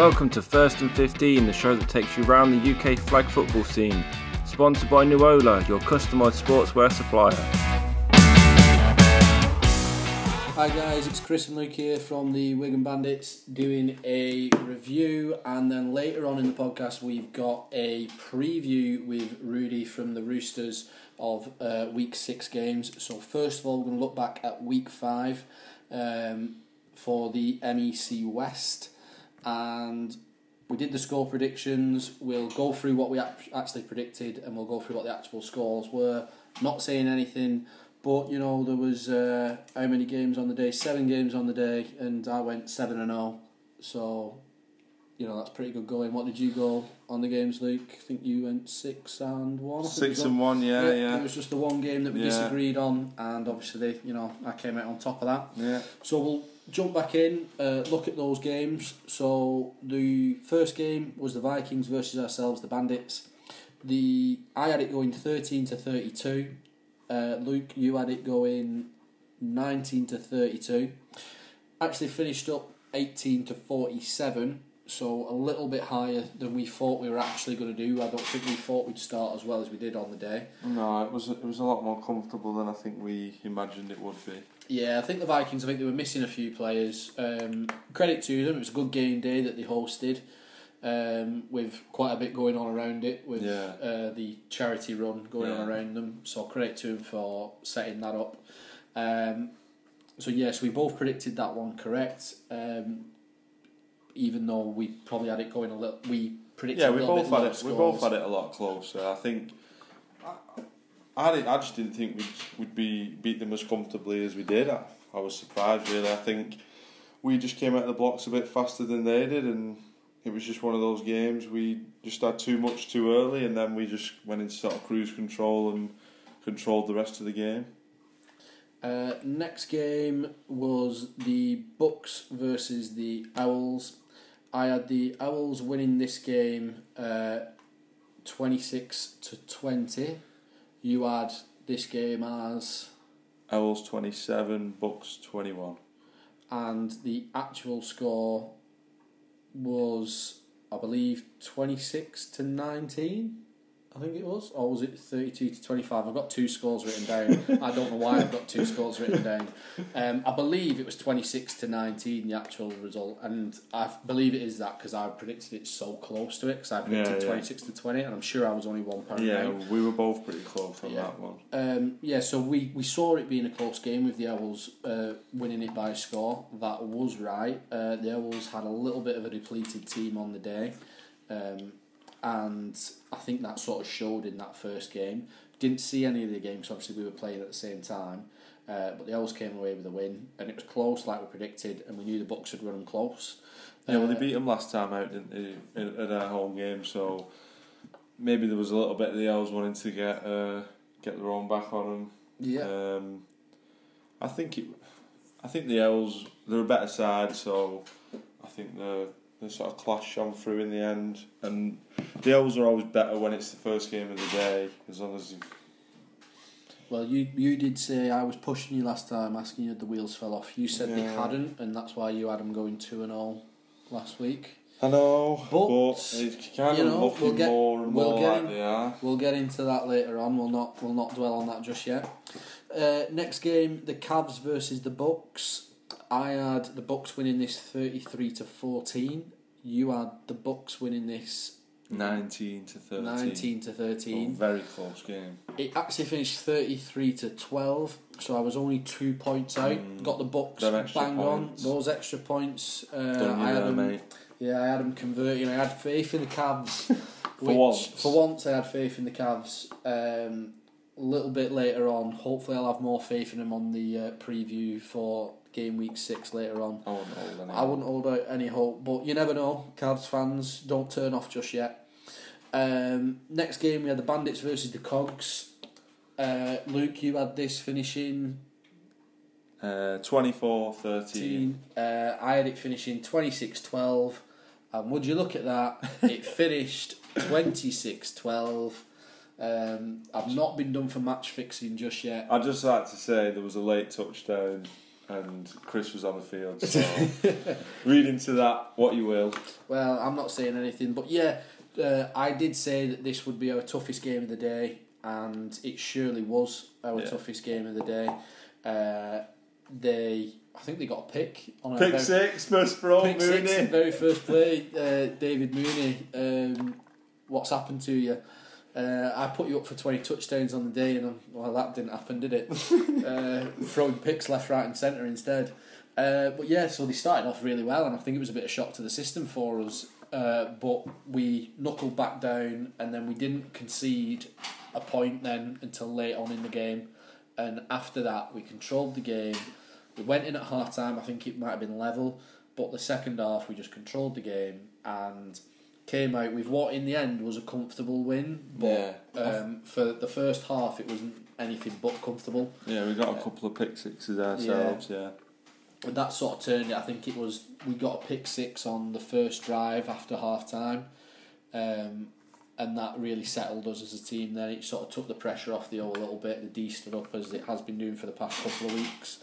Welcome to First and 15, the show that takes you round the UK flag football scene. Sponsored by Nuola, your customised sportswear supplier. Hi guys, it's Chris and Luke here from the Wigan Bandits doing a review, and then later on in the podcast we've got a preview with Rudy from the Roosters of week 6 games. So first of all we're going to look back at week 5 for the MEC West. And we did the score predictions. We'll go through what we actually predicted, and we'll go through what the actual scores were. Not saying anything, but you know, there was how many games on the day? 7 games on the day, and I went 7-0. So, you know, that's pretty good going. What did you go on the games, Luke? I think you went 6-1. 6-1, yeah. It was just the one game that we disagreed on, and obviously, you know, I came out on top of that. Yeah. So we'll jump back in, look at those games. So the first game was the Vikings versus ourselves, the Bandits. I had it going 13-32. Luke, you had it going 19-32. Actually finished up 18-47, so a little bit higher than we thought we were actually going to do. I don't think we thought we'd start as well as we did on the day. No, it was a lot more comfortable than I think we imagined it would be. Yeah, I think the Vikings, they were missing a few players. Credit to them, it was a good game day that they hosted, with quite a bit going on around it, with the charity run going on around them. So credit to them for setting that up. So we both predicted that one correct, even though we probably had it going a little... We predicted a little bit lower scores. Yeah, we both had it a lot closer. I think... I just didn't think we'd beat them as comfortably as we did. I was surprised, really. I think we just came out of the blocks a bit faster than they did, and it was just one of those games. We just had too much too early, and then we just went into sort of cruise control and controlled the rest of the game. Next game was the Bucks versus the Owls. I had the Owls winning this game 26-20. You had this game as... Owls 27, Bucks 21. And the actual score was, I believe, 26-19, I think it was. Or was it 32-25? I've got two scores written down. I don't know why I've got two scores written down. I believe it was 26-19, the actual result. And I believe it is that because I predicted it so close to it, because I predicted 26-20, and I'm sure I was only one point. Yeah, we were both pretty close on that one. So we saw it being a close game with the Owls winning it by score. That was right. The Owls had a little bit of a depleted team on the day. And I think that sort of showed in that first game. Didn't see any of the games, obviously we were playing at the same time, but the Owls came away with a win, and it was close like we predicted, and we knew the Bucks had run them close. Yeah, well they beat them last time out, didn't they, at our home game, so maybe there was a little bit of the Owls wanting to get their own back on them. Yeah. I think the Owls, they're a better side, so I think the sort of clash shone through in the end, and the Owls are always better when it's the first game of the day, as long as you... Well, you did say, I was pushing you last time, asking you if the wheels fell off. You said they hadn't, and that's why you had them going 2-0 last week. I know, but it's kind of looking more and more like they are. We'll get into that later on. We'll not dwell on that just yet. Next game, the Cavs versus the Bucks. I had the Bucks winning this 33-14. You had the Bucks winning this 19-13. 19-13. Oh, very close game. It actually finished 33-12. So I was only 2 points out. Got the Bucks bang on. Those extra points. Mate. Yeah, I had them converting. I had faith in the Cavs. For once, I had faith in the Cavs. A little bit later on, hopefully I'll have more faith in them on the preview for game week 6 later on. I wouldn't hold out any hope, but you never know. Cavs fans, don't turn off just yet. Next game we had the Bandits versus the Cogs. Luke, you had this finishing 24-13. I had it finishing 26-12, and would you look at that, it finished 26-12. I've not been done for match fixing just yet. I'd just like to say there was a late touchdown and Chris was on the field, so read into that what you will. Well, I'm not saying anything, but yeah, I did say that this would be our toughest game of the day, and it surely was our toughest game of the day. I think they got a pick on pick six, very first play. David Mooney, what's happened to you? I put you up for 20 touchdowns on the day, and well, that didn't happen, did it? Throwing picks left, right and centre instead. But yeah, so they started off really well, and I think it was a bit of shock to the system for us, but we knuckled back down, and then we didn't concede a point then until late on in the game, and after that we controlled the game. We went in at half time, I think it might have been level, but the second half we just controlled the game and came out with what in the end was a comfortable win, but for the first half it wasn't anything but comfortable. Yeah, we got a couple of pick sixes ourselves, and that sort of turned it. I think it was, we got a pick six on the first drive after half time, and that really settled us as a team. Then it sort of took the pressure off the O a little bit. The D stood up as it has been doing for the past couple of weeks.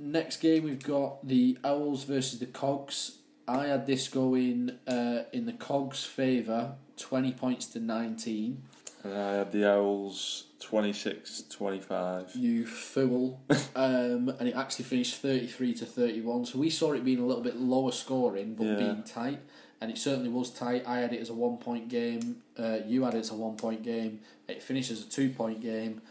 Next game we've got the Owls versus the Cogs. I had this going in the Cogs' favour, 20 points to 19. And I had the Owls 26 to 25. You fool. And it actually finished 33 to 31. So we saw it being a little bit lower scoring, but being tight. And it certainly was tight. I had it as a 1 point game. You had it as a 1 point game. It finished as a 2 point game.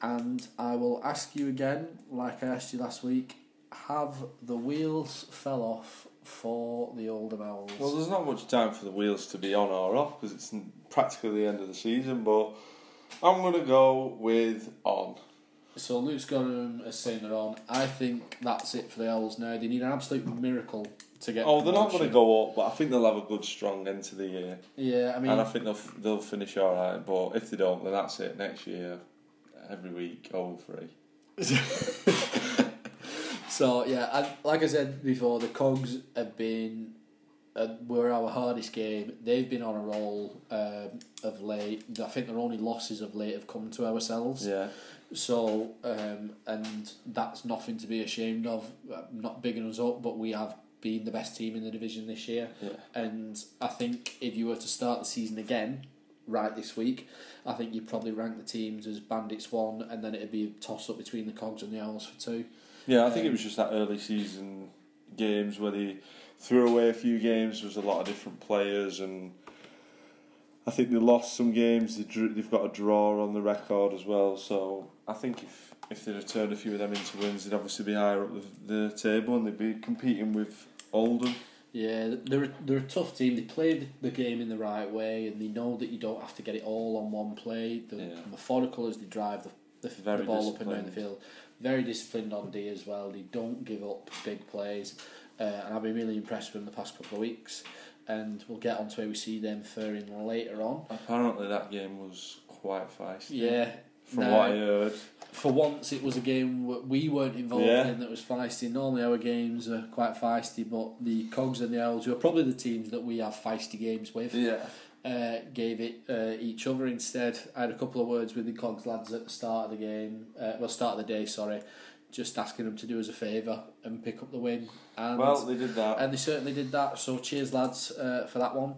And I will ask you again, like I asked you last week, have the wheels fell off for the Oldham Owls? Well, there's not much time for the wheels to be on or off because it's practically the end of the season, but I'm going to go with on. So Luke's got them as saying they're on. I think that's it for the Owls now. They need an absolute miracle to get promotion. They're not going to go up, but I think they'll have a good strong end to the year. Yeah, I mean, and I think they'll finish alright, but if they don't, then that's it. Next year, every week, 0-3. So yeah, like I said before, the Cogs have been were our hardest game. They've been on a roll of late. I think their only losses of late have come to ourselves. Yeah. So and that's nothing to be ashamed of. Not bigging us up, but we have been the best team in the division this year. Yeah. And I think if you were to start the season again, right this week, I think you'd probably rank the teams as Bandits 1, and then it'd be a toss up between the Cogs and the Owls for 2. Yeah, I think it was just that early season games where they threw away a few games. There was a lot of different players, and I think they lost some games. They've got a draw on the record as well. So I think if they'd have turned a few of them into wins, they'd obviously be higher up the table and they'd be competing with Oldham. Yeah, they're a tough team. They played the game in the right way, and they know that you don't have to get it all on one play. They're methodical as they drive the ball up and down the field. Very disciplined on D as well. They don't give up big plays, and I've been really impressed with them the past couple of weeks, and we'll get on to where we see them faring later on. Apparently that game was quite feisty. Yeah. From what I heard. For once it was a game we weren't involved in that was feisty. Normally our games are quite feisty, but the Cogs and the Owls, who are probably the teams that we have feisty games with, gave it each other instead. I had a couple of words with the Cogs lads at the start of the day, sorry, just asking them to do us a favour and pick up the win. And, well, they did that. And they certainly did that, so cheers lads for that one.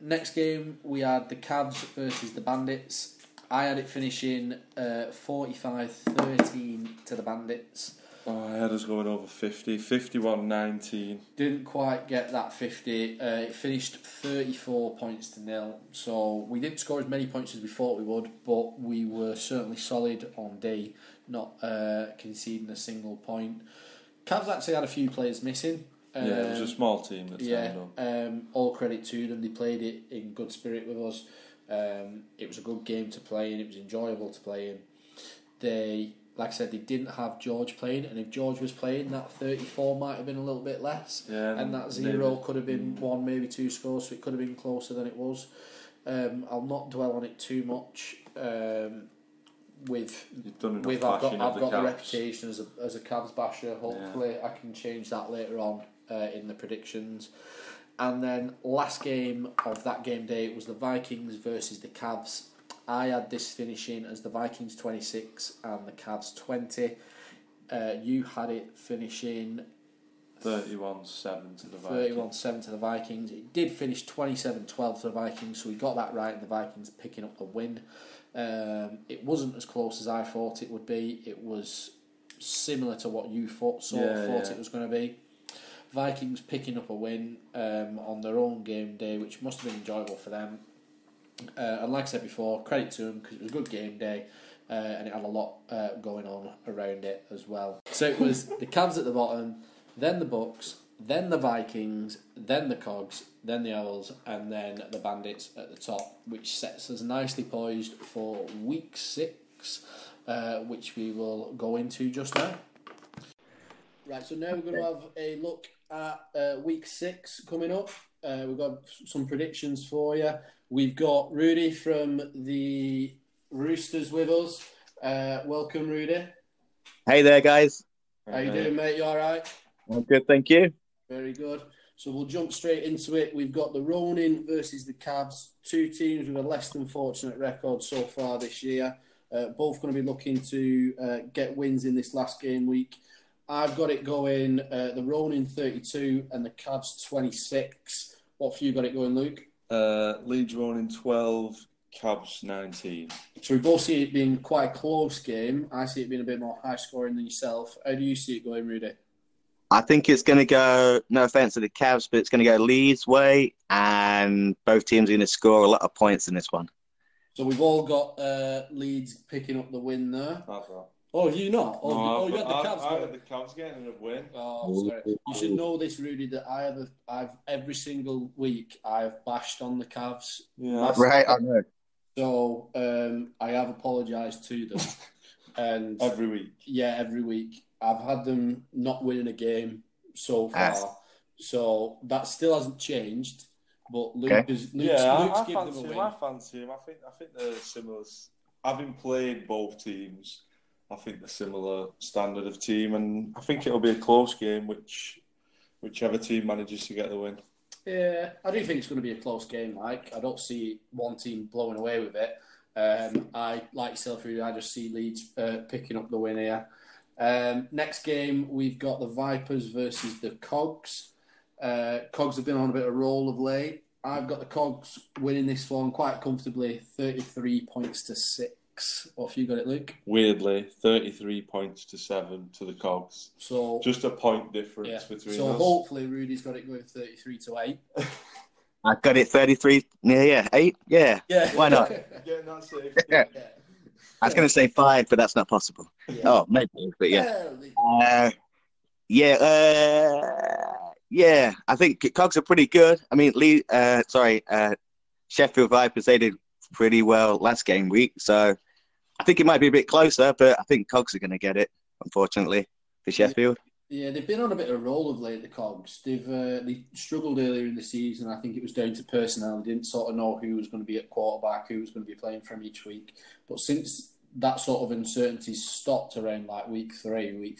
Next game, we had the Cavs versus the Bandits. I had it finishing 45-13 to the Bandits. Oh, I had us going over 50, 51-19. Didn't quite get that 50. It finished 34 points to nil. So we didn't score as many points as we thought we would, but we were certainly solid on D, not conceding a single point. Cavs actually had a few players missing. It was a small team that turned up. All credit to them. They played it in good spirit with us. It was a good game to play in. It was enjoyable to play in. They, like I said, they didn't have George playing, and if George was playing, that 34 might have been a little bit less, and that 0 could have been 1, maybe 2 scores, so it could have been closer than it was. I'll not dwell on it too much. I've got the reputation as a Cavs basher. Hopefully, I can change that later on in the predictions. And then last game of that game day was the Vikings versus the Cavs. I had this finishing as the Vikings 26 and the Cavs 20. You had it finishing 31-7 to the Vikings. 31-7 to the Vikings. It did finish 27-12 to the Vikings, so we got that right, and the Vikings picking up the win. It wasn't as close as I thought it would be. It was similar to what you thought it was going to be. Vikings picking up a win on their own game day, which must have been enjoyable for them. And like I said before, credit to them, because it was a good game day. And it had a lot going on around it as well. So it was the Cavs at the bottom, then the Bucks, then the Vikings, then the Cogs, then the Owls, and then the Bandits at the top, which sets us nicely poised for week 6, which we will go into just now. Right, so now we're going to have a look at week 6 coming up. We've got some predictions for you. We've got Rudy from the Roosters with us. Welcome, Rudy. Hey there, guys. How you doing, mate? You all right? I'm good, thank you. Very good. So we'll jump straight into it. We've got the Ronin versus the Cavs, two teams with a less than fortunate record so far this year. Both going to be looking to get wins in this last game week. I've got it going, the Ronin 32 and the Cavs 26. What for you got it going, Luke? Leeds Ronin 12. Cavs 19. So we both see it being quite a close game. I see it being a bit more high scoring than yourself. How do you see it going, Rudy? I think it's going to go, no offence to the Cavs, but it's going to go Leeds' way, and both teams are going to score a lot of points in this one. So we've all got Leeds picking up the win there. Oh, you not? Oh, no, you had the Cavs. I had the Cavs getting a win. Oh, sorry. You should know this, Rudy, that I've every single week I've bashed on the Cavs. Yeah, right, I know. So I have apologised to them. And every week? Yeah, every week. I've had them not winning a game so far. So that still hasn't changed. But Luke's given them a win. I fancy him. I think they're similar. Having played both teams, I think they're similar standard of team. And I think it'll be a close game, whichever team manages to get the win. Yeah, I do think it's going to be a close game, Mike. I don't see one team blowing away with it. I just see Leeds picking up the win here. Next game, we've got the Vipers versus the Cogs. Cogs have been on a bit of a roll of late. I've got the Cogs winning this one quite comfortably, 33 points to 6. What have you got it, Luke? Weirdly, 33 points to 7 to the Cogs. So just a point difference between us. So hopefully Rudy's got it going 33 to 8. I've got it 33, 8, yeah. Why not? Yeah, that's it. Yeah. I was going to say 5, but that's not possible. Yeah. Oh, maybe, but I think Cogs are pretty good. I mean, Sheffield Vipers, they did pretty well last game week, so I think it might be a bit closer, but I think Cogs are going to get it, unfortunately, for Sheffield. Yeah, they've been on a bit of a roll of late, the Cogs. They struggled earlier in the season. I think it was down to personnel. They didn't sort of know who was going to be at quarterback, who was going to be playing from each week. But since that sort of uncertainty stopped around like week 3, week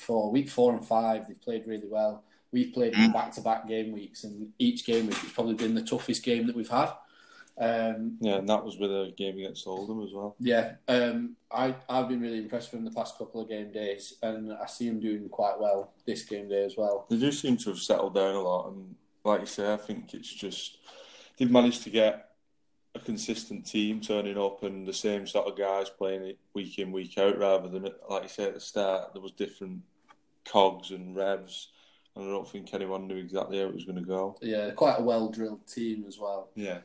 4 and 5, they've played really well. We've played back-to-back game weeks, and each game week has probably been the toughest game that we've had. And that was with a game against Oldham as well. Yeah, I've been really impressed with him the past couple of game days, and I see him doing quite well this game day as well. They do seem to have settled down a lot, and like you say, I think it's just they've managed to get a consistent team turning up and the same sort of guys playing it week in, week out, rather than, like you say, at the start there was different Cogs and Revs. And I don't think anyone knew exactly how it was going to go. Yeah, quite a well-drilled team as well. Yeah.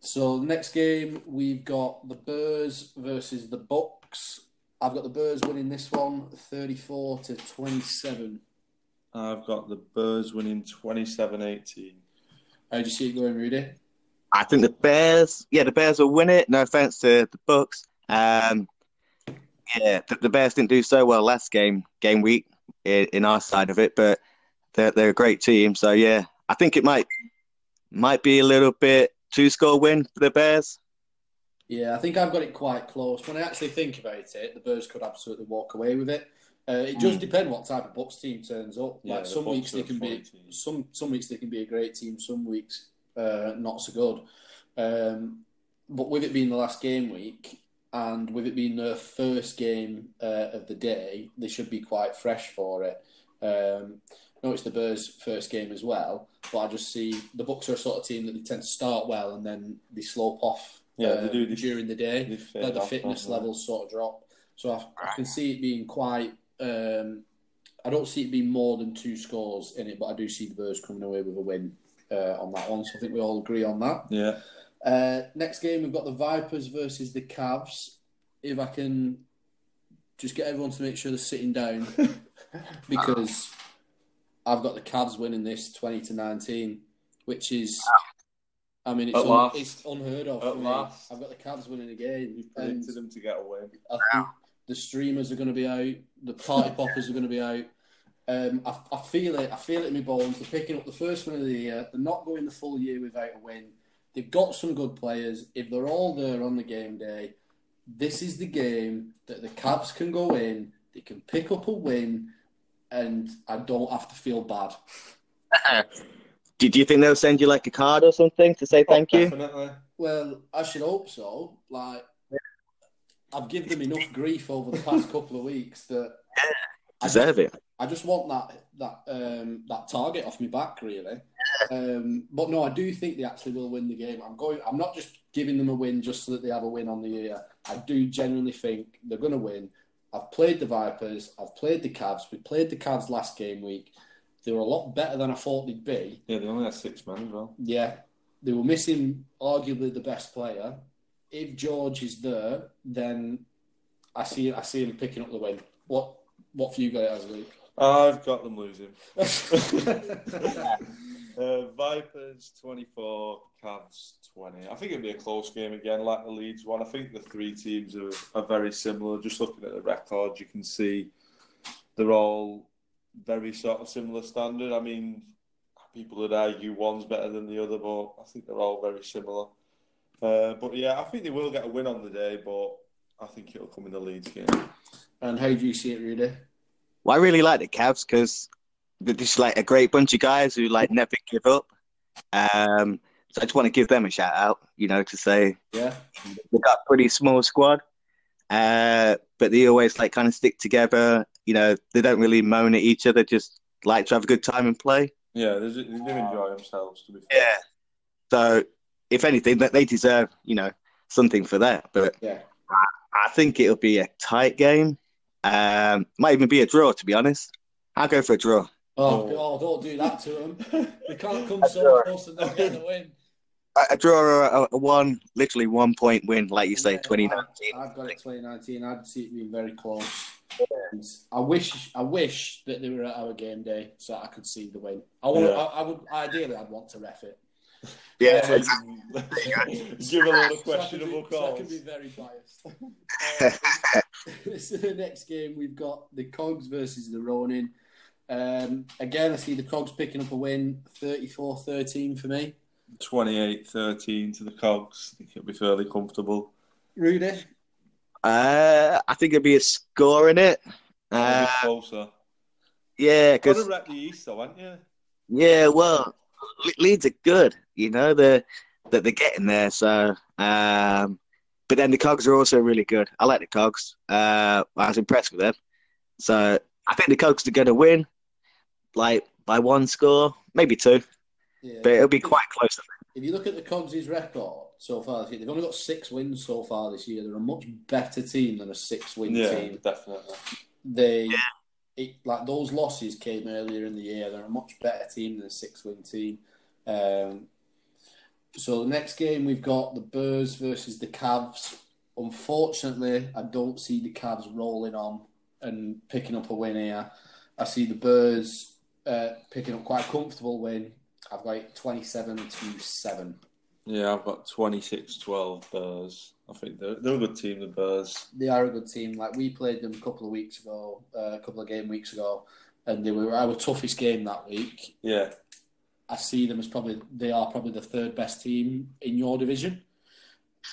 So, next game, we've got the Bears versus the Bucks. I've got the Bears winning this one, 34 to 27. I've got the Bears winning 27-18. How do you see it going, Rudy? I think the Bears will win it. No offence to the Bucks. The Bears didn't do so well last game week in our side of it, but they're a great team. So, yeah, I think it might be a little bit 2-score win for the Bears. Yeah, I think I've got it quite close. When I actually think about it, the Bears could absolutely walk away with it. It does depend what type of Bucks team turns up. Yeah, like some weeks they can be some weeks they can be a great team, some weeks not so good. But with it being the last game week, and with it being their first game of the day, they should be quite fresh for it. I know it's the Bears' first game as well, but I just see the Bucks are a sort of team that they tend to start well and then they slope off they do. During the day. The fitness levels sort of drop. So I can see it being quite... I don't see it being more than 2 scores in it, but I do see the Bears coming away with a win on that one. So I think we all agree on that. Yeah. Next game, we've got the Vipers versus the Cavs. If I can just get everyone to make sure they're sitting down, because I've got the Cavs winning this 20-19, which is, I mean, it's unheard of. At last, I've got the Cavs winning again. You've predicted them to get away. I think the streamers are going to be out. The party poppers are going to be out. I feel it. I feel it in my bones. They're picking up the first win of the year. They're not going the full year without a win. They've got some good players. If they're all there on the game day, this is the game that the Cavs can go in, they can pick up a win, and I don't have to feel bad. Do you think they'll send you like a card or something to say thank you? Definitely. Well, I should hope so. I've given them enough grief over the past couple of weeks that I deserve it. I just want that target off my back, really. But no, I do think they actually will win the game. I'm not just giving them a win just so that they have a win on the year. I do genuinely think they're going to win. I've played the Vipers. I've played the Cavs. We played the Cavs last game week. They were a lot better than I thought they'd be. Yeah, they only had 6 men as well. Yeah, they were missing arguably the best player. If George is there, then I see him picking up the win. What for you guys, Luke? I've got them losing. Vipers 24, Cavs 20. I think it'll be a close game again, like the Leeds one. I think the 3 teams are very similar. Just looking at the record, you can see they're all very sort of similar standard. I mean, people would argue one's better than the other, but I think they're all very similar. But yeah, I think they will get a win on the day, but I think it'll come in the Leeds game. And how do you see it, Rudy? Well, I really like the Cavs because they're just like a great bunch of guys who like never give up. So I just want to give them a shout out, to say they've got a pretty small squad, but they always like kind of stick together. They don't really moan at each other, just like to have a good time and play. Yeah, they do enjoy themselves, to be fair. Yeah. So if anything, they deserve, something for that. But yeah, I think it'll be a tight game. Might even be a draw, to be honest. I'll go for a draw. Oh, don't do that to them. They can't come so close and not get the win. A draw or literally 1 point win, like you say, 2019. I've got it 2019. I'd see it being very close. And I wish that they were at our game day so I could see the win. I'd want to ref it. Yeah, give a lot of questionable calls. I can be very biased. So the next game we've got the Cogs versus the Ronin. Again, I see the Cogs picking up a win, 34-13 for me. 28-13 to the Cogs. I think it'll be fairly comfortable. Rudy? I think it'll be a score in it. Closer. Yeah, because you've got to rep the East, though, haven't you? Yeah, well, Leeds are good, they're getting there. So, but then the Cogs are also really good. I like the Cogs. I was impressed with them. So I think the Cogs are going to win, by 1 score, maybe 2. Yeah, but it'll be quite close. If you look at the Cogs' record so far, they've only got 6 wins so far this year. They're a much better team than a 6-win team. Yeah, definitely. Those losses came earlier in the year. They're a much better team than a 6-win team. So the next game we've got the Bears versus the Cavs. Unfortunately, I don't see the Cavs rolling on and picking up a win here. I see the Bears picking up quite a comfortable win. I've got it 27-7. Yeah, I've got 26-12 Bears. I think they're a good team, the Bears. They are a good team. We played them a couple of game weeks ago, and they were our toughest game that week. Yeah. I see them as probably the 3rd best team in your division.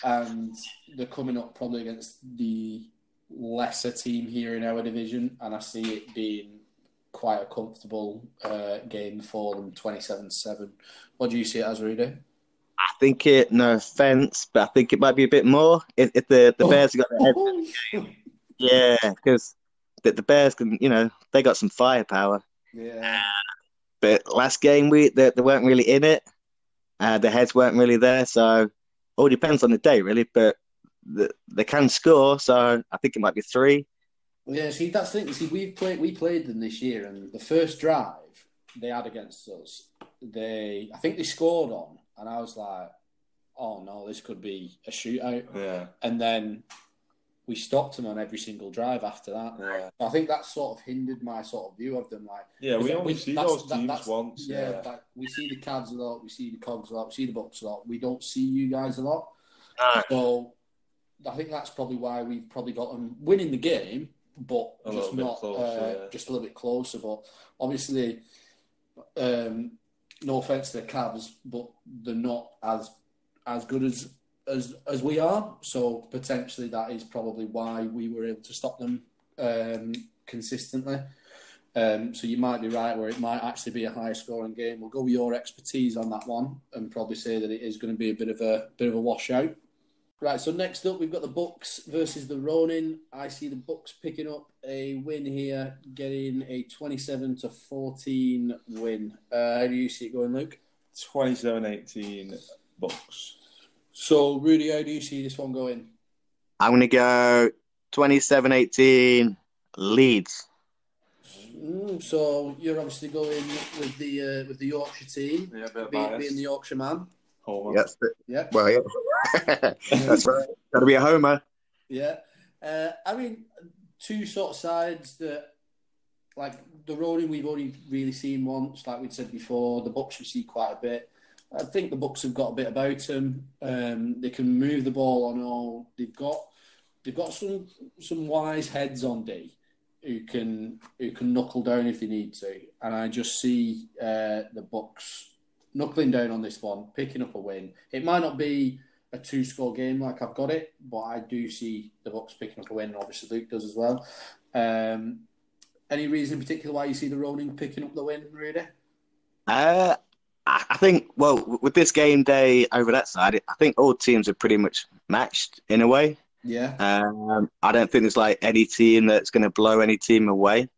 And they're coming up probably against the lesser team here in our division, and I see it being quite a comfortable game for them, 27-7. What do you see it as, Rudy? I think it, no offense, but I think it might be a bit more if the Bears have got their head in the game. Yeah, because the Bears can, you know, they got some firepower. Yeah. But last game week, they weren't really in it. Their heads weren't really there. So, all depends on the day, really. But they can score. So, I think it might be 3. Yeah, see, that's the thing. See, we played them this year, and the first drive they had against us, I think they scored on. And I was like, oh, no, this could be a shootout. Yeah. And then we stopped them on every single drive after that. Yeah. I think that sort of hindered my sort of view of them. Like, yeah, we only see those teams once. Yeah, yeah. Like, we see the Cavs a lot, we see the Cogs a lot, we see the Bucks a lot. We don't see you guys a lot. Right. So I think that's probably why we've probably got them winning the game, but just not closer, yeah. Just a little bit closer. But obviously... no offense to the Cavs, but they're not as good as we are. So potentially that is probably why we were able to stop them consistently. So you might be right where it might actually be a high scoring game. We'll go with your expertise on that one and probably say that it is going to be a bit of a washout. Right. So next up, we've got the Bucks versus the Ronin. I see the Bucks picking up a win here, getting a 27-14 win. How do you see it going, Luke? 27-18 Bucks. So, Rudy, how do you see this one going? I'm going to go 27-18 Leeds. So you're obviously going with the Yorkshire team, yeah, being the Yorkshire man. Homer. Yes. Yeah. Well, yeah. That's right. Got to be a homer. Yeah. I mean, two sort of sides that, like, the Ronin we've only really seen once, like we'd said before. The Bucks we see quite a bit. I think the Bucks have got a bit about them. They can move the ball on all. They've got some wise heads on D who can knuckle down if they need to. And I just see the Bucks knuckling down on this one, picking up a win. It might not be a 2-score game like I've got it, but I do see the Bucks picking up a win, and obviously Luke does as well. Any reason in particular why you see the Ronin picking up the win, Rudy? I think, well, with this game day over that side, I think all teams are pretty much matched in a way. Yeah. I don't think there's like any team that's going to blow any team away.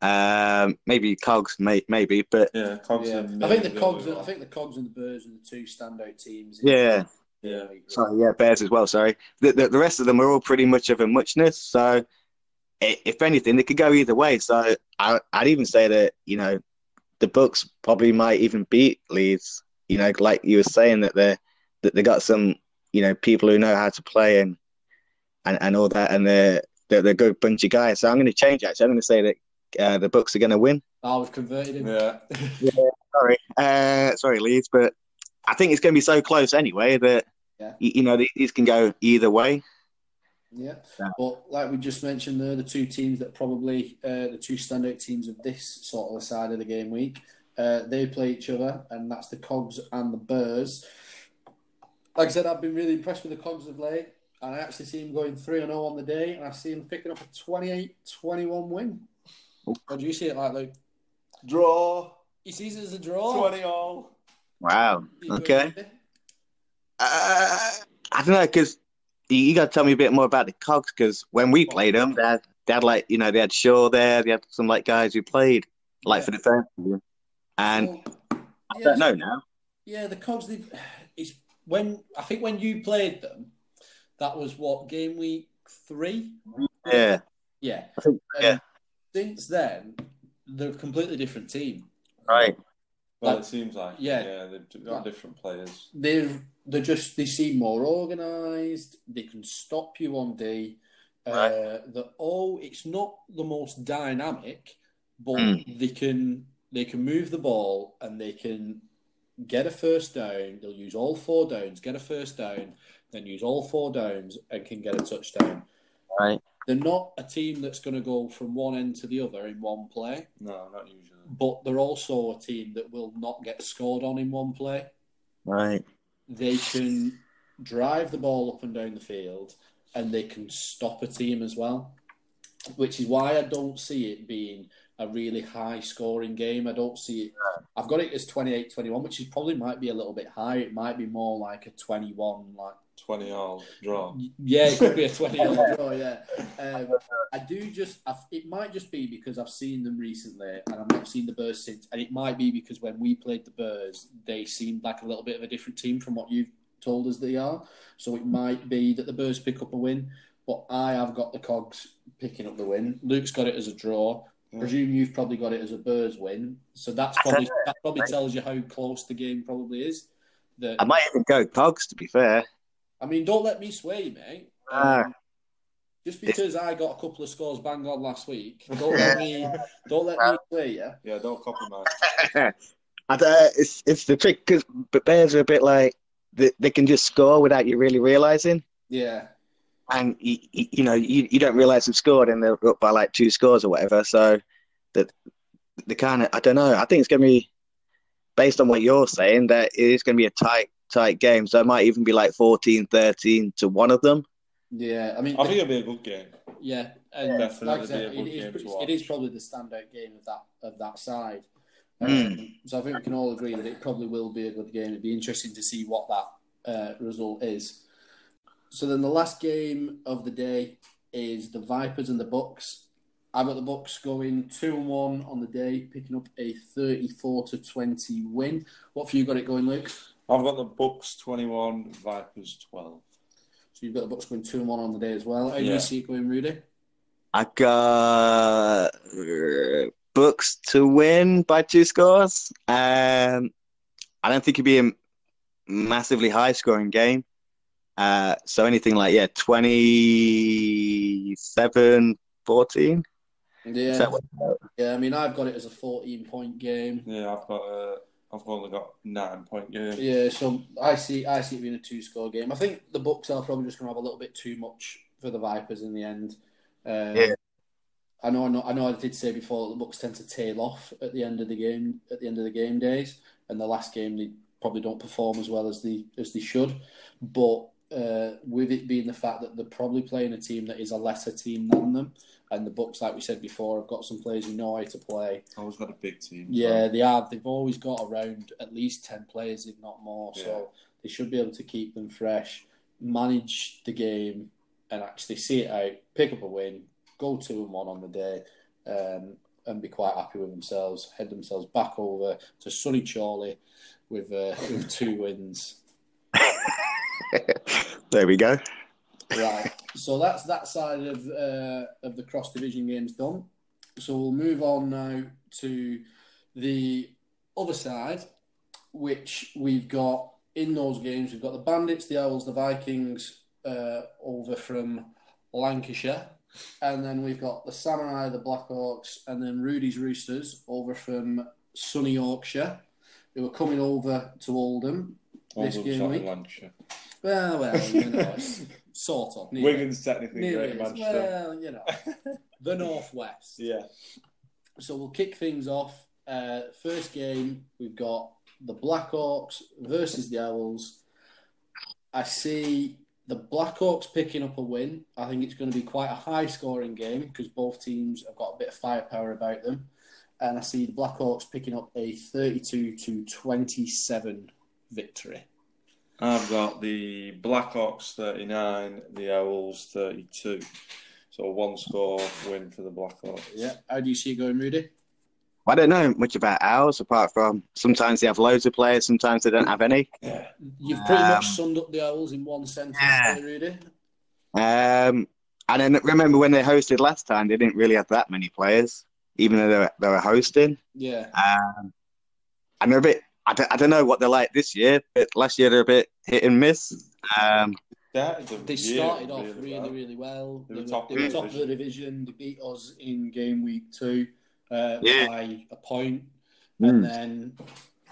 Maybe Cogs, maybe, but yeah, Cogs. Yeah. I think the Cogs and the Bears are the two standout teams. Yeah, yeah. Sorry, yeah, Bears as well. Sorry, the rest of them are all pretty much of a muchness. So, if anything, they could go either way. So, I'd even say that, you know, the Bucks probably might even beat Leeds. You know, like you were saying, that they got some, you know, people who know how to play and all that, and they're a good bunch of guys. So I'm going to change. Actually, I'm going to say that. The Bucks are going to win. Oh, we've converted him. Yeah. Sorry, Leeds, but I think it's going to be so close anyway that, yeah, you know, these can go either way. Yeah. But like we just mentioned there, the two teams that probably, the two standout teams of this sort of side of the game week, they play each other, and that's the Cogs and the Burrs. Like I said, I've been really impressed with the Cogs of late, and I actually see him going 3-0 on the day, and I see him picking up a 28-21 win. How do you see it, like, Luke? Draw. He sees it as a draw. 20-all. Wow. Okay. I don't know, because you got to tell me a bit more about the Cogs, because when we played them, they had like, you know, they had Shaw there, they had some like guys who played like for the first, and I don't know now. Yeah, the Cogs. I think when you played them, that was what, game week 3. Yeah. Yeah. I think, yeah. Since then, they're a completely different team. Right. Well, like, it seems like. Yeah. Yeah, they've got, like, different players. They seem more organised. They can stop you on D. Right. It's not the most dynamic, but they can move the ball, and they can get a first down. They'll use all 4 downs, get a first down, then use all 4 downs and can get a touchdown. Right. They're not a team that's going to go from one end to the other in one play. No, not usually. But they're also a team that will not get scored on in one play. Right. They can drive the ball up and down the field, and they can stop a team as well. which is why I don't see it being a really high-scoring game. I don't see it. I've got it as 28-21, which is probably might be a little bit higher. It might be more like a 21, like 20-all draw. Yeah, it could be a 20-all draw. Yeah, I do just. It might just be because I've seen them recently, and I've not seen the Bears since. And it might be because when we played the Bears, they seemed like a little bit of a different team from what you've told us they are. So it might be that the Bears pick up a win, but I have got the Cogs picking up the win. Luke's got it as a draw. I presume you've probably got it as a Bears win, so that probably tells you how close the game probably is. I might even go Cogs, to be fair. I mean, don't let me sway you, mate. Just because I got a couple of scores bang on last week, don't let me sway you. Yeah, don't copy mine. It's the trick because Bears are a bit like they can just score without you really realizing. Yeah. And, you don't realise they've scored and they're up by, like, 2 scores or whatever. So, the kind of, I don't know. I think it's going to be, based on what you're saying, that it is going to be a tight game. So, it might even be, like, 14-13 to one of them. Yeah. I mean, I think it'll be a good game. Yeah. And definitely like I said, it is probably the standout game of that side. So, I think we can all agree that it probably will be a good game. It'd be interesting to see what that result is. So then the last game of the day is the Vipers and the Bucks. I've got the Bucks going 2-1 on the day, picking up a 34-20 win. What for you got it going, Luke? I've got the Bucks 21, Vipers 12. So you've got the Bucks going 2-1 on the day as well. How do you see it going, Rudy? I got Bucks to win by 2 scores. I don't think it'd be a massively high-scoring game. So anything like 27-14. Yeah, yeah. I mean, I've got it as a 14-point game. Yeah, I've only got 9-point game. Yeah, so I see it being a 2-score game. I think the Bucks are probably just going to have a little bit too much for the Vipers in the end. Yeah. I know. I did say before that the Bucks tend to tail off at the end of the game, at the end of the game days, and the last game they probably don't perform as well as they should, but. With it being the fact that they're probably playing a team that is a lesser team than them, and the Bucks, like we said before, have got some players who know how to play. Always got a big team. Yeah, right? They have. They've always got around at least 10 players, if not more. Yeah. So they should be able to keep them fresh, manage the game, and actually see it out, pick up a win, go 2-1 on the day, and be quite happy with themselves. Head themselves back over to sunny Chorley with 2 wins. There we go. Right, so that's that side of the cross division games done. So we'll move on now to the other side, which we've got in those games. We've got the Bandits, the Owls, the Vikings over from Lancashire, and then we've got the Samurai, the Blackhawks, and then Rudy's Roosters over from sunny Yorkshire. They were coming over to Oldham this game week. Well, sort of. Wigan's technically Greater Manchester. Well, the northwest. Yeah. So we'll kick things off. First game, we've got the Blackhawks versus the Owls. I see the Blackhawks picking up a win. I think it's going to be quite a high-scoring game because both teams have got a bit of firepower about them. And I see the Blackhawks picking up a 32-27 victory. I've got the Blackhawks 39, the Owls 32. So 1-score win for the Blackhawks. Yeah. How do you see it going, Rudy? I don't know much about Owls, apart from sometimes they have loads of players, sometimes they don't have any. Yeah. You've pretty much summed up the Owls in one sentence there, Rudy. And then remember when they hosted last time, they didn't really have that many players, even though they were hosting. Yeah. And they're a bit... I don't know what they're like this year, but last year they're a bit hit and miss. They started off really well. They were top of the division. They beat us in game week 2 by a point. And then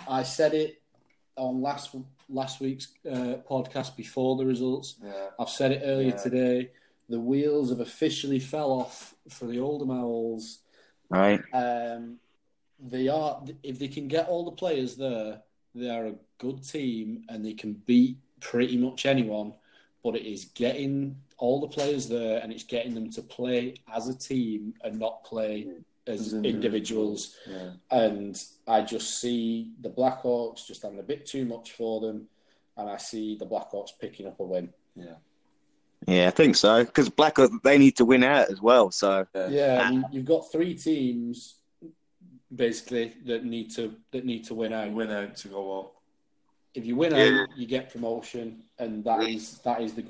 I said it on last week's podcast before the results. Yeah. I've said it earlier today. The wheels have officially fell off for the Oldham Owls. Right. They are, if they can get all the players there, they are a good team and they can beat pretty much anyone. But it is getting all the players there, and it's getting them to play as a team and not play as individuals. Yeah. And I just see the Blackhawks just having a bit too much for them, and I see the Blackhawks picking up a win. Yeah. Yeah, I think so. Because Blackhawks, they need to win out as well. So yeah, I mean, you've got three teams basically that need to win out. Win out to go up. If you win out, you get promotion, and that is the.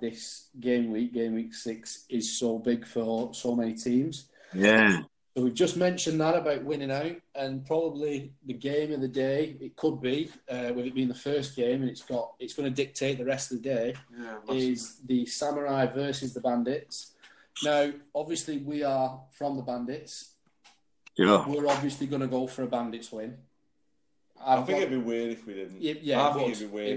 This game week 6, is so big for so many teams. Yeah. So we've just mentioned that about winning out, and probably the game of the day, it could be, with it being the first game, and it's going to dictate the rest of the day, is the Samurai versus the Bandits. Now, obviously, we are from the Bandits. Yeah. We're obviously going to go for a Bandits win. I think it'd be weird if we didn't. It'd be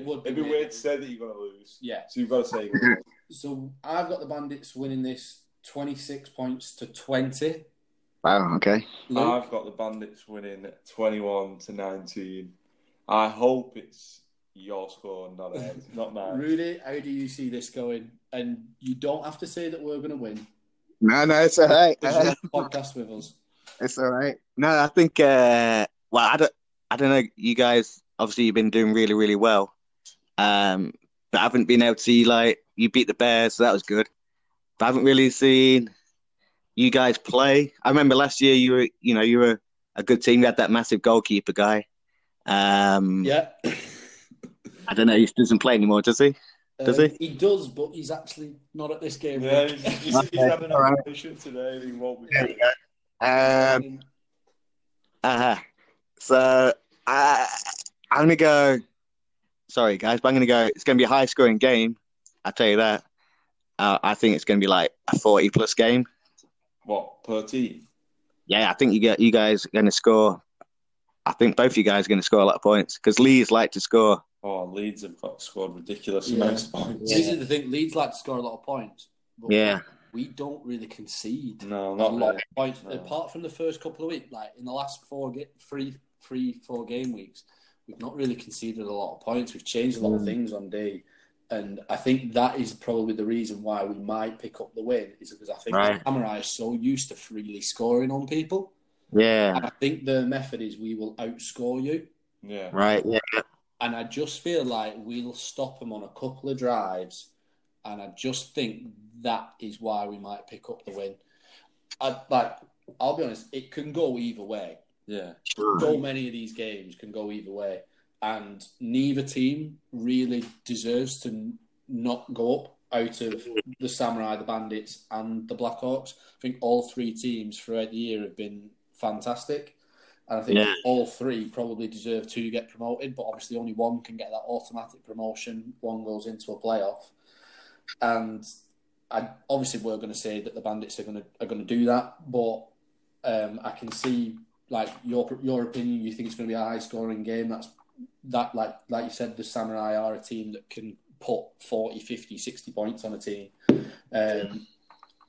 weird to say that you're going to lose. Yeah. So you've got to say you're going to lose. So I've got the Bandits winning this 26 points to 20. Wow, okay. Luke? I've got the Bandits winning 21 to 19. I hope it's your score, not mine. Rudy, how do you see this going? And you don't have to say that we're going to win. No, it's all right. It's podcast with us. It's all right. No, I think, I don't know, you guys, obviously you've been doing really, really well. But I haven't been able to see, you beat the Bears, so that was good. But I haven't really seen you guys play. I remember last year you were a good team. You had that massive goalkeeper guy. Yeah. I don't know, he doesn't play anymore, does he? Does he? He does, but he's actually not at this game. Yeah, he's having an operation today. He won't be. So I'm going to go, sorry guys, but I'm going to go, it's going to be a high scoring game. I'll tell you that. I think it's going to be a 40 plus game. What, per team? Yeah, I think you guys are going to score. I think both you guys are going to score a lot of points because Leeds like to score. Oh, Leeds have scored ridiculous amounts of points. This is the thing, Leeds like to score a lot of points. But we don't really concede a lot of points. No. Apart from the first couple of weeks, in the last four game weeks, we've not really conceded a lot of points. We've changed a lot of things on day, and I think that is probably the reason why we might pick up the win, is because I think Samurai is so used to freely scoring on people. Yeah. And I think the method is we will outscore you. Yeah. Right, yeah. And I just feel like we'll stop them on a couple of drives, and I just think that is why we might pick up the win. I'll be honest, it can go either way. Yeah, so many of these games can go either way, and neither team really deserves to not go up out of the Samurai, the Bandits, and the Blackhawks. I think all three teams throughout the year have been fantastic, and I think all three probably deserve to get promoted, but obviously only one can get that automatic promotion. One goes into a playoff, and obviously we're going to say that the Bandits are going to do that, but I can see... your opinion, you think it's going to be a high-scoring game. Like you said, the Samurai are a team that can put 40, 50, 60 points on a team.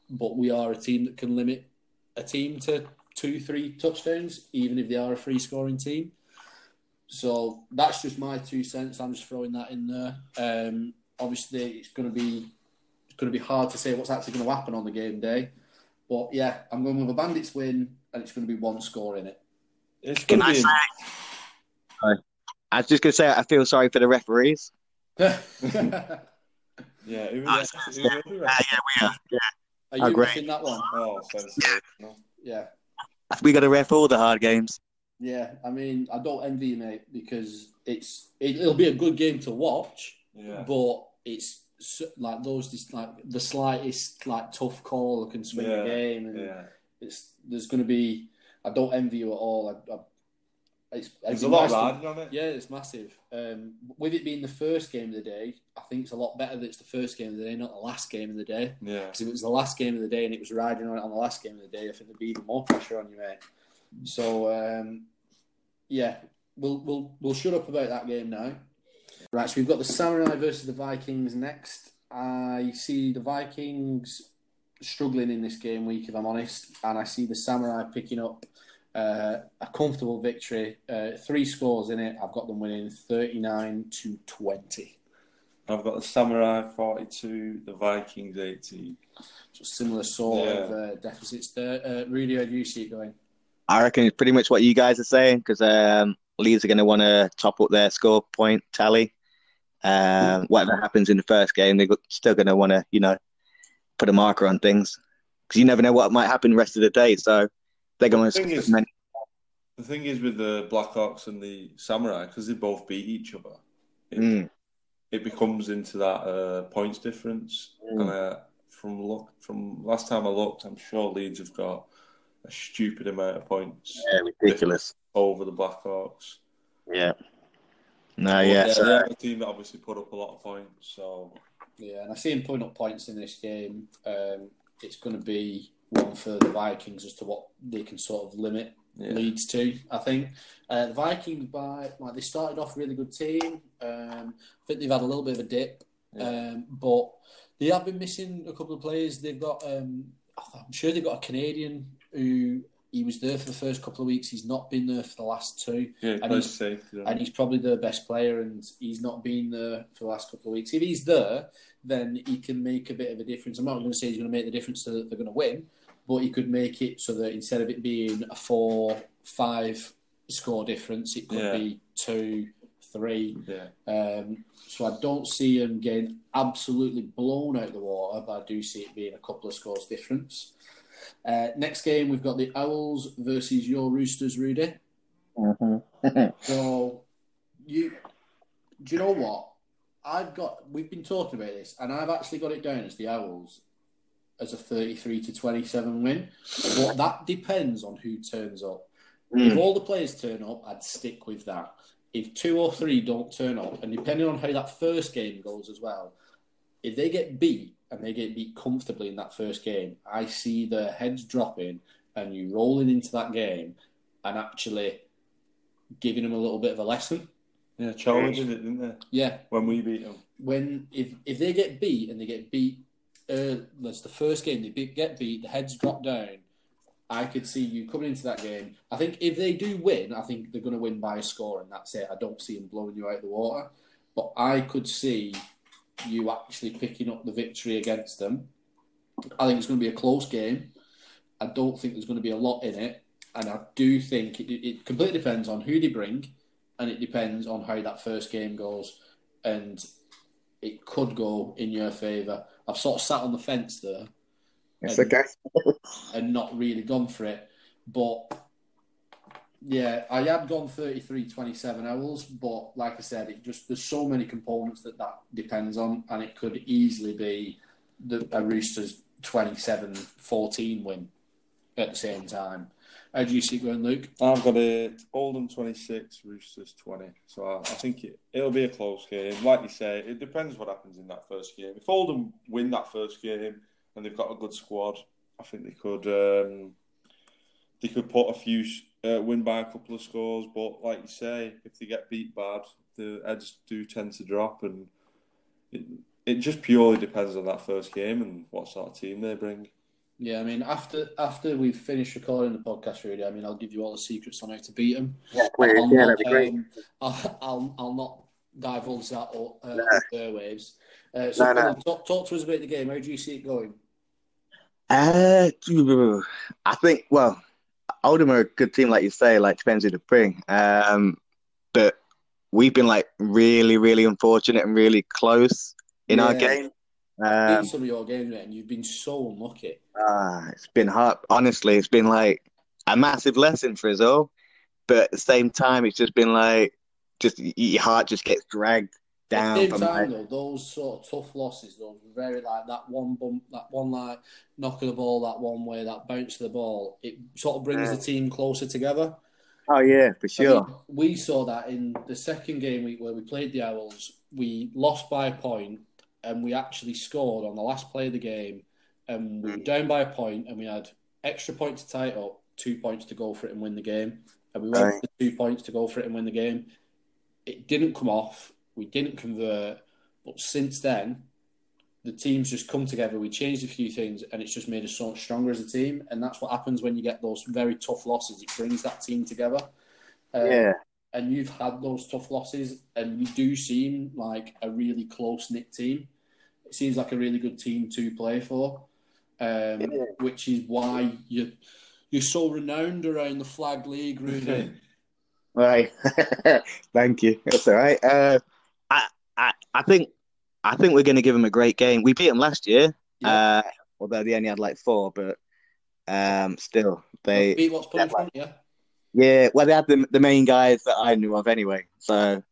But we are a team that can limit a team to 2-3 touchdowns, even if they are a free-scoring team. So that's just my 2 cents. I'm just throwing that in there. Obviously, it's going to be hard to say what's actually going to happen on the game day. But, yeah, I'm going with a Bandits win, and it's going to be one score in it. I was just going to say, I feel sorry for the referees. We are. Yeah. Are you watching that one? Oh, yeah. We got to ref all the hard games. Yeah, I mean, I don't envy you, mate, because it'll be a good game to watch, but it's... the slightest tough call can swing the game, and there's going to be. I don't envy you at all. There's a lot riding on it. Yeah, it's massive. With it being the first game of the day, I think it's a lot better that it's the first game of the day, not the last game of the day. Yeah, because if it was the last game of the day and it was riding on it on the last game of the day, I think there'd be even more pressure on you, mate. So we'll shut up about that game now. Right, so we've got the Samurai versus the Vikings next. I see the Vikings struggling in this game week, if I'm honest, and I see the Samurai picking up a comfortable victory. 3 scores in it. I've got them winning 39 to 20. I've got the Samurai 42, the Vikings 18. So similar sort of deficits there. Rudy, how do you see it going? I reckon it's pretty much what you guys are saying, because Leeds are going to want to top up their score point tally. Whatever happens in the first game, they're still going to want to, you know, put a marker on things, because you never know what might happen the rest of the day. So they're going to. The thing is with the Blackhawks and the Samurai, because they both beat each other, it becomes into that points difference. And from last time I looked, I'm sure Leeds have got a stupid amount of points. Yeah, ridiculous. Over the Blackhawks. Yeah. No, yeah. They're a team that obviously put up a lot of points. So yeah, and I see him putting up points in this game. It's going to be one for the Vikings as to what they can sort of limit Leeds to, I think. The Vikings, they started off a really good team. I think they've had a little bit of a dip, but they have been missing a couple of players. They've got, I'm sure they've got a Canadian who he was there for the first couple of weeks. He's not been there for the last two. Yeah, and he's safe, and he's probably their best player, and he's not been there for the last couple of weeks. If he's there, then he can make a bit of a difference. I'm not going to say he's going to make the difference so that they're going to win, but he could make it so that instead of it being a 4-5 score difference, it could be 2-3. Yeah. So I don't see him getting absolutely blown out of the water, but I do see it being a couple of scores difference. Next game, we've got the Owls versus your Roosters, Rudy. Mm-hmm. So, do you know what? We've been talking about this, and I've actually got it down as the Owls as a 33-27 win. But that depends on who turns up. If all the players turn up, I'd stick with that. If two or three don't turn up, and depending on how that first game goes as well, if they get beat, and they get beat comfortably in that first game, I see their heads dropping and you rolling into that game and actually giving them a little bit of a lesson. Yeah, challenging it, didn't they? Yeah. When we beat them. If they get beat and they get beat, that's the first game, get beat, the heads drop down, I could see you coming into that game. I think if they do win, I think they're going to win by a score and that's it. I don't see them blowing you out of the water. But I could see you actually picking up the victory against them. I think it's going to be a close game. I don't think there's going to be a lot in it. And I do think it completely depends on who they bring and it depends on how that first game goes. And it could go in your favour. I've sort of sat on the fence there. It's okay. And not really gone for it. But yeah, I have gone 33-27 Owls, but like I said, there's so many components that depends on, and it could easily be a Roosters 27-14 win at the same time. How do you see it going, Luke? I've got it Oldham 26, Roosters 20. So I think it'll be a close game. Like you say, it depends what happens in that first game. If Oldham win that first game and they've got a good squad, I think they could put a few. Win by a couple of scores, but like you say, if they get beat bad, the heads do tend to drop, and it just purely depends on that first game and what sort of team they bring. Yeah, I mean, after we've finished recording the podcast, Rudy, I mean, I'll give you all the secrets on how to beat them. Yeah, please. That'd be great. I'll not divulge that or airwaves. So talk to us about the game. How do you see it going? I think Oldham are a good team, like you say, like depends who to bring. But we've been like really, really unfortunate and really close in our game. In some of your games, mate, and you've been so unlucky. It's been hard. Honestly, it's been like a massive lesson for us all. But at the same time, it's just been like, just your heart just gets dragged down. At the same time, though, those sort of tough losses, those very like that one bump, that one like knock of the ball, that one way, that bounce of the ball, it sort of brings the team closer together. Oh yeah, for sure. I mean, we saw that in the second game week where we played the Owls. We lost by a point, and we actually scored on the last play of the game, and we were down by a point, and we had extra points to tie it up, 2 points to go for it and win the game, and we went for 2 points to go for it and win the game. It didn't come off. We didn't convert, but since then, the team's just come together. We changed a few things, and it's just made us so much stronger as a team. And that's what happens when you get those very tough losses. It brings that team together. and you've had those tough losses, and you do seem like a really close-knit team. It seems like a really good team to play for, which is why you're so renowned around the flag league, Rudy. Right, thank you. That's all right. I think we're going to give him a great game. We beat him last year, although they only had like four, but still they beat what's put in front of you. Yeah, well, they had the main guys that I knew of anyway. So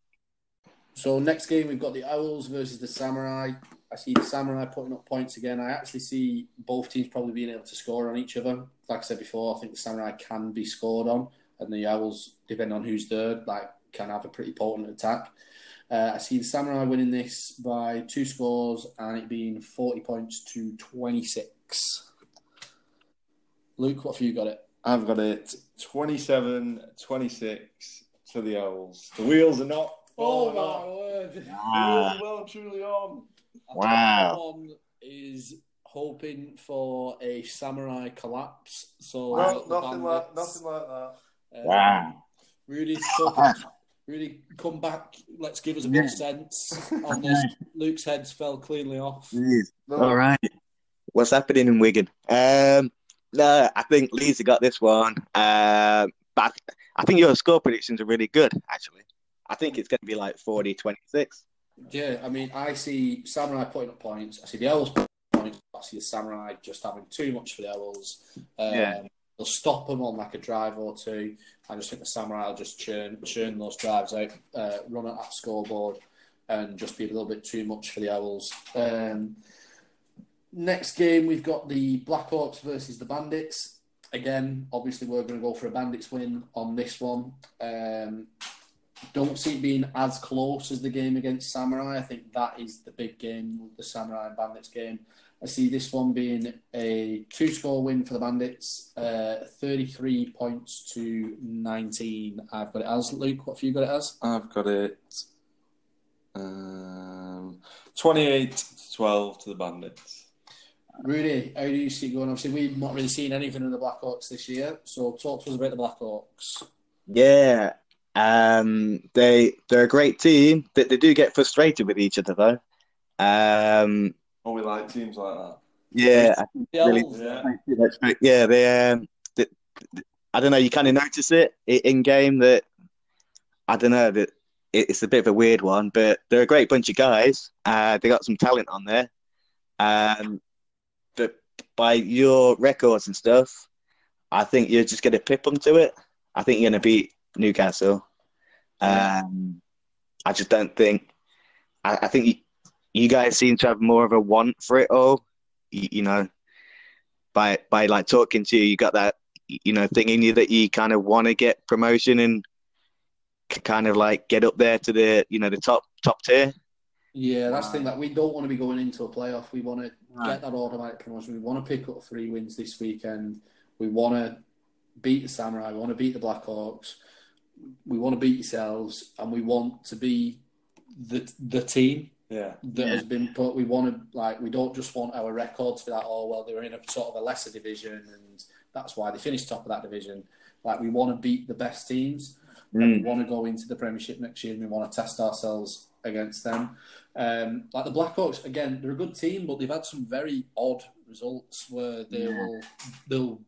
next game we've got the Owls versus the Samurai. I see the Samurai putting up points again. I actually see both teams probably being able to score on each other. Like I said before, I think the Samurai can be scored on, and the Owls, depending on who's there, like can have a pretty potent attack. I see the Samurai winning this by 2 scores and it being 40 points to 26. Luke, what have you got it? I've got it 27-26 to the Owls. The wheels are not... Oh, my word. Wow. Well, truly on. Wow. One is hoping for a Samurai collapse. So nothing like that. Wow. Rudy, come back. Let's give us a bit of sense on this. Luke's heads fell cleanly off. All right. What's happening in Wigan? No, I think Leeds have got this one. But I think your score predictions are really good, actually. I think it's going to be like 40-26. Yeah, I mean, I see Samurai putting up points. I see the Owls putting up points. I see the Samurai just having too much for the Owls. They'll stop them on like a drive or two. I just think the Samurai will just churn those drives out, run at that scoreboard, and just be a little bit too much for the Owls. Next game, we've got the Blackhawks versus the Bandits. Again, obviously, we're going to go for a Bandits win on this one. Don't see it being as close as the game against Samurai. I think that is the big game, the Samurai and Bandits game. I see this one being a 2-score win for the Bandits, 33 points to 19. I've got it as. Luke, what have you got it as? I've got it 28-12 to the Bandits. Rudy, how do you see it going? Obviously, we've not really seen anything of the Blackhawks this year, so talk to us about the Blackhawks. Yeah, they're a great team. They do get frustrated with each other, though. We like teams like that. Yeah, they I don't know. You kind of notice it in game that I don't know that it's a bit of a weird one, but they're a great bunch of guys. They got some talent on there. But by your records and stuff, I think you're just going to pip them to it. I think you're going to beat Newcastle. I just don't think... I think you guys seem to have more of a want for it all. You know, by like talking to you got that, you know, thing in you that you kind of want to get promotion and kind of like get up there to the, you know, the top tier. Yeah, that's the thing. Like, we don't want to be going into a playoff. We want to get that automatic promotion. We want to pick up 3 wins this weekend. We want to beat the Samurai. We want to beat the Blackhawks. We want to beat yourselves, and we want to be the team that has been put. We want to we don't just want our record to be like, oh well, they were in a sort of a lesser division, and that's why they finished top of that division. Like, we want to beat the best teams, and we want to go into the Premiership next year, and we want to test ourselves against them. Like the Blackhawks, again, they're a good team, but they've had some very odd results where they'll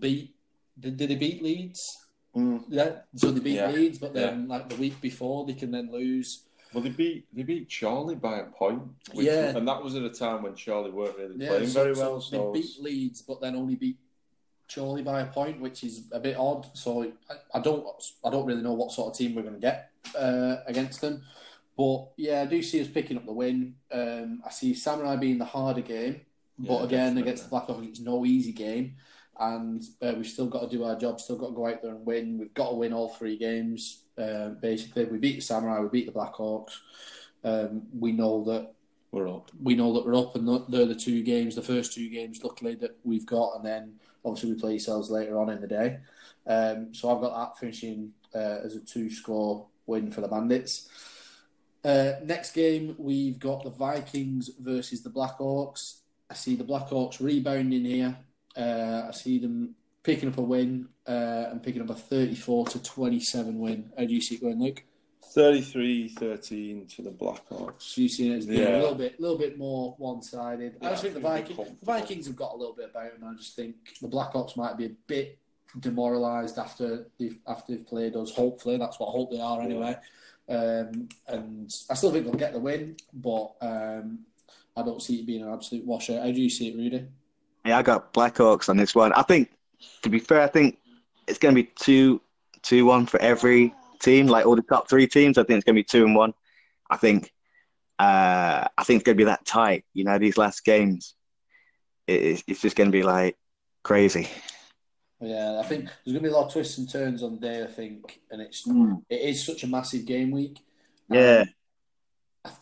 beat. Did they beat Leeds? Yeah, so they beat Leeds, but then like the week before, they can then lose. Well, they beat Charlie by a point, and that was at a time when Charlie weren't really playing very well. So they beat Leeds, but then only beat Charlie by a point, which is a bit odd. So I don't really know what sort of team we're going to get against them. But, yeah, I do see us picking up the win. I see Samurai being the harder game. But, again, definitely. Against the Blackhawks, it's no easy game. And we've still got to do our job, still got to go out there and win. We've got to win all 3 games, basically. We beat the Samurai, we beat the Blackhawks. We know that we're up. And they're the 2 games, the first 2 games, luckily, that we've got. And then, obviously, we play yourselves later on in the day. So I've got that finishing as a 2-score win for the Bandits. Next game, we've got the Vikings versus the Blackhawks. I see the Blackhawks rebounding here. I see them picking up a win and picking up a 34-27 win. How do you see it going, Luke? 33-13 to the Blackhawks. So you've seen it as being a little bit more one-sided. Yeah, I just think the Vikings have got a little bit about them. I just think the Blackhawks might be a bit demoralised after they've played us. Hopefully, that's what I hope they are anyway. Yeah. And I still think they'll get the win, but I don't see it being an absolute washout. How do you see it, Rudy? Yeah, I got Blackhawks on this one. I think, to be fair, I think it's going to be 2-1 for every team, like all the top three teams. I think it's going to be 2-1. I think it's going to be that tight. You know, these last games, it's just going to be like crazy. Yeah, I think there's going to be a lot of twists and turns on the day, I think, and it is such a massive game week. Yeah,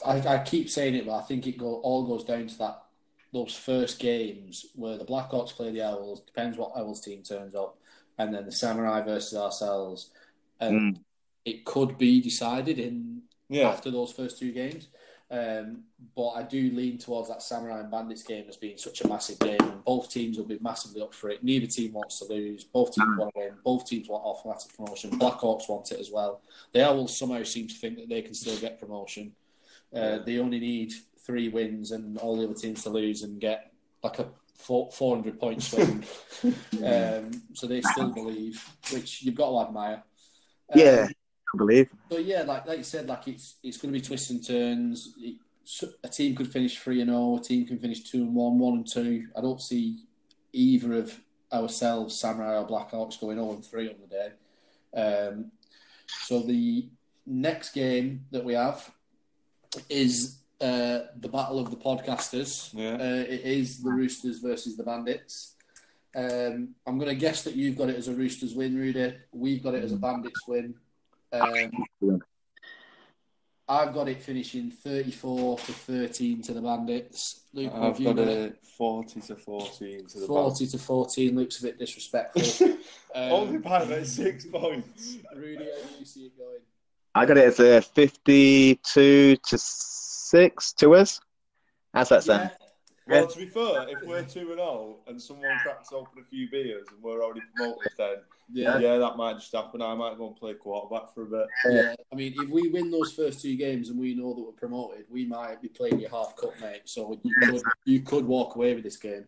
I keep saying it, but I think it all goes down to that those first games where the Blackhawks play the Owls. Depends what Owls team turns up, and then the Samurai versus ourselves. And it could be decided in after those first two games. But I do lean towards that Samurai and Bandits game as being such a massive game. And both teams will be massively up for it. Neither team wants to lose. Both teams want to win. Both teams want automatic promotion. Blackhawks want it as well. The Owls somehow seem to think that they can still get promotion. They only need 3 wins and all the other teams to lose and get like a 400-point swing. So they still believe, which you've got to admire. Yeah, I believe. But yeah, like you said, like it's going to be twists and turns. A team could finish 3-0. A team can finish 2-1, 1-2. I don't see either of ourselves, Samurai or Blackhawks, going 0-3 on the day. So the next game that we have is the battle of the podcasters. Yeah. It is the Roosters versus the Bandits. I'm going to guess that you've got it as a Roosters win, Rudy. We've got it as a Bandits win. I've got it finishing 34-13 to the Bandits. Luke, I've got it 40-14 to the Bandits. 40-14. Luke's a bit disrespectful. Only by like 6 points. Rudy, how do you see it going? I got it as a 52-6 to us. How's that sound? Yeah. Well, to be fair, if we're 2-0 and someone cracks open a few beers and we're already promoted, then that might just happen. I might go and play quarterback for a bit. Yeah, I mean, if we win those first two games and we know that we're promoted, we might be playing your half cup, mate. So you could walk away with this game.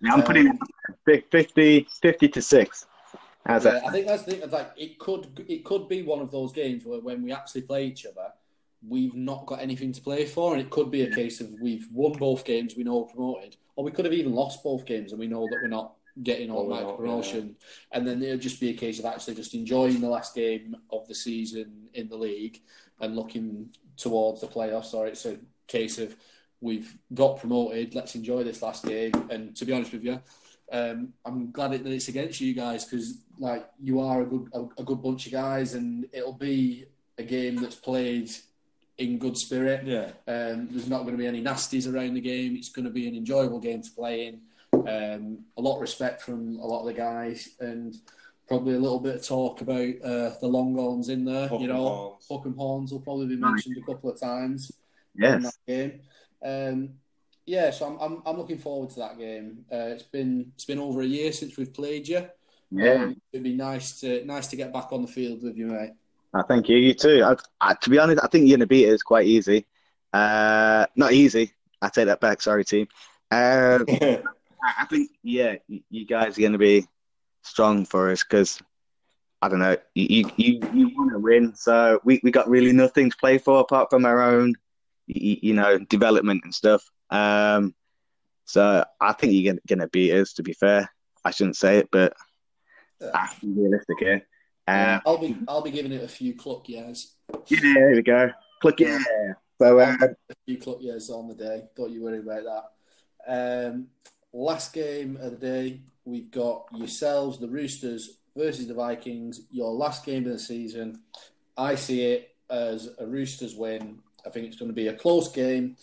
Yeah, I'm putting 50-6. How's that? I think that's the thing. Like, it could be one of those games where when we actually play each other, we've not got anything to play for, and it could be a case of we've won both games, we know we're promoted, or we could have even lost both games and we know that we're not getting automatic promotion, and then it'll just be a case of actually just enjoying the last game of the season in the league and looking towards the playoffs, or it's a case of we've got promoted, let's enjoy this last game. And to be honest with you, I'm glad that it's against you guys, because like you are a good bunch of guys, and it'll be a game that's played in good spirit. Yeah. There's not going to be any nasties around the game. It's going to be an enjoyable game to play in. A lot of respect from a lot of the guys, and probably a little bit of talk about the Longhorns in there. Huckham, you know, Huckham Horns will probably be mentioned a couple of times in that game. So I'm looking forward to that game. It's been over a year since we've played you. Yeah. It'd be nice to get back on the field with you, mate. Thank you. You too. To be honest, I think you're going to beat us quite easy. Not easy. I take that back. Sorry, team. I think, you guys are going to be strong for us because, I don't know, you want to win. So we got really nothing to play for apart from our own, development and stuff. So I think you're going to beat us, to be fair. I shouldn't say it, but that's realistic here. I'll be giving it a few cluck yeahs. Yeah, there we go. Cluck yeah. So a few cluck yeahs on the day. Don't you worry about that. Last game of the day, we've got yourselves, the Roosters versus the Vikings. Your last game of the season. I see it as a Roosters win. I think it's going to be a close game.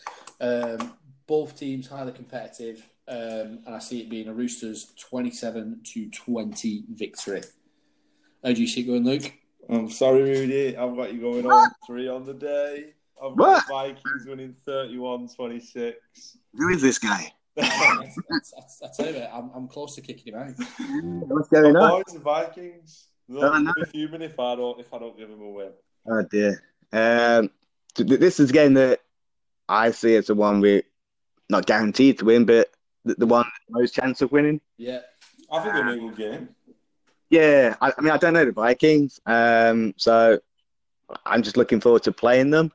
Both teams highly competitive, and I see it being a Roosters 27-20 victory. How do you see it going, Luke? I'm sorry, Rudy. I've got you going 0-3 on the day. I've got the Vikings winning 31-26. Who is this guy? That's over. I'm close to kicking him out. What's going on? Boys, the Vikings. They'll be fuming if I don't give him a win. Oh dear. This is a game that I see as the one we're not guaranteed to win, but the one most chance of winning. Yeah, I think they'll win a game. Yeah, I mean, I don't know the Vikings, so I'm just looking forward to playing them.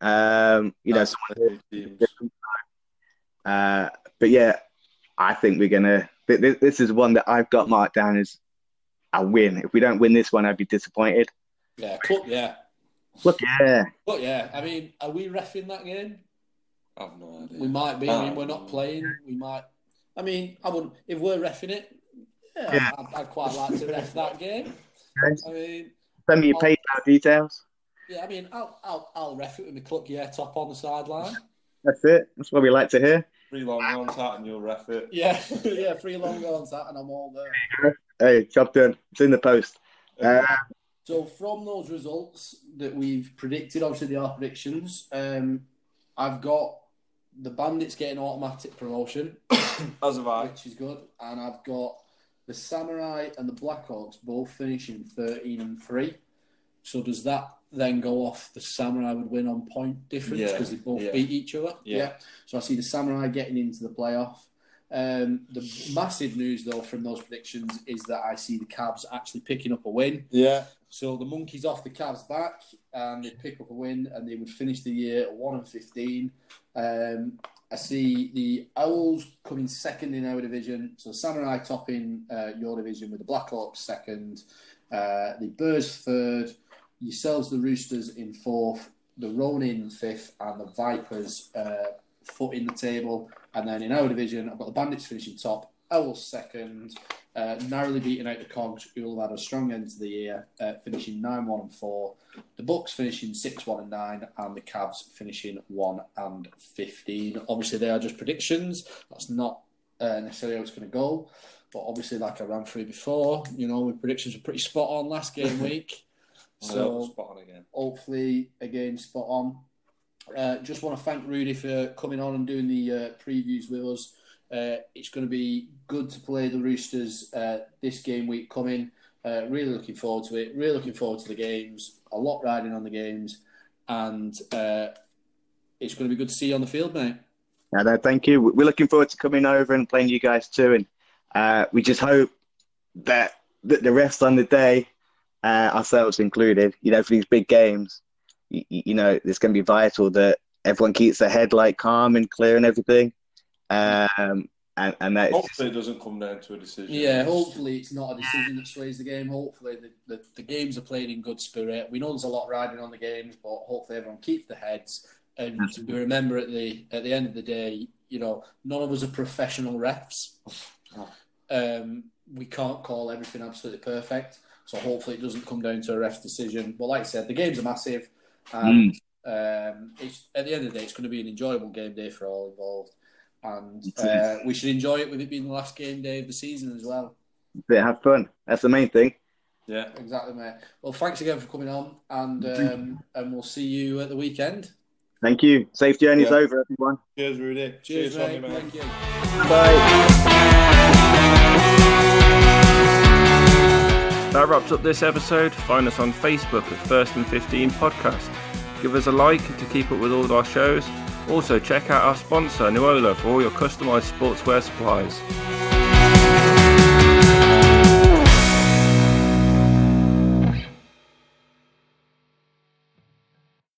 But yeah, I think we're gonna. This is one that I've got marked down as a win. If we don't win this one, I'd be disappointed. Yeah, Look, yeah. I mean, are we reffing that game? I have no idea. We might be. I mean, we're not playing. We might. I mean, I would if we're reffing it. Yeah. I'd quite like to ref that game. I mean, send me your PayPal details. Yeah, I mean, I'll ref it with my club gear top on the sideline. That's it. That's what we like to hear. 3 long arms out and you'll ref it. Yeah, 3 long arms out and I'm all there. Hey, job done. It's in the post. So from those results that we've predicted, obviously they are predictions. I've got the Bandits getting automatic promotion, as have I, which is good, and I've got the Samurai and the Blackhawks both finishing 13-3. So does that then go off the Samurai would win on point difference because they both beat each other? Yeah. So I see the Samurai getting into the playoff. The massive news, though, from those predictions is that I see the Cavs actually picking up a win. Yeah. So the monkey's off the Cavs back and they pick up a win and they would finish the year 1-15. I see the Owls coming second in our division. So Samurai topping your division with the Blackhawks second. The Birds third. Yourselves, the Roosters, in fourth. The Ronin fifth. And the Vipers foot in the table. And then in our division, I've got the Bandits finishing top. Owls second. Narrowly beating out the Cogs, who will have had a strong end to the year, finishing 9-1-4. The Bucks finishing 6-1-9, and the Cavs finishing 1-15. Obviously, they are just predictions. That's not necessarily how it's going to go. But obviously, like I ran through before, you know, my predictions were pretty spot on last game week. So spot on again. Hopefully, again, spot on. Just want to thank Rudy for coming on and doing the previews with us. It's going to be good to play the Roosters this game week coming. Really looking forward to it. Really looking forward to the games. A lot riding on the games. And it's going to be good to see you on the field, mate. Yeah, no, thank you. We're looking forward to coming over and playing you guys too. And we just hope that the refs on the day, ourselves included, you know, for these big games, you know, it's going to be vital that everyone keeps their head like calm and clear and everything. And that hopefully it doesn't come down to a decision. Yeah, hopefully it's not a decision that sways the game. Hopefully the games are played in good spirit. We know there's a lot riding on the games, but hopefully everyone keeps their heads. And we remember at the end of the day, you know, none of us are professional refs. We can't call everything absolutely perfect. So hopefully it doesn't come down to a ref's decision. But like I said, the games are massive, and it's, at the end of the day, it's going to be an enjoyable game day for all involved. And we should enjoy it with it being the last game day of the season as well. Yeah, have fun. That's the main thing. Yeah, exactly, mate. Well, thanks again for coming on, and we'll see you at the weekend. Thank you. Safe journey's over, everyone. Cheers, Rudy. Cheers, mate. Tommy, man. Thank you. Bye. That wraps up this episode. Find us on Facebook at First and 15 Podcast. Give us a like to keep up with all of our shows. Also, check out our sponsor, Nuola, for all your customised sportswear supplies.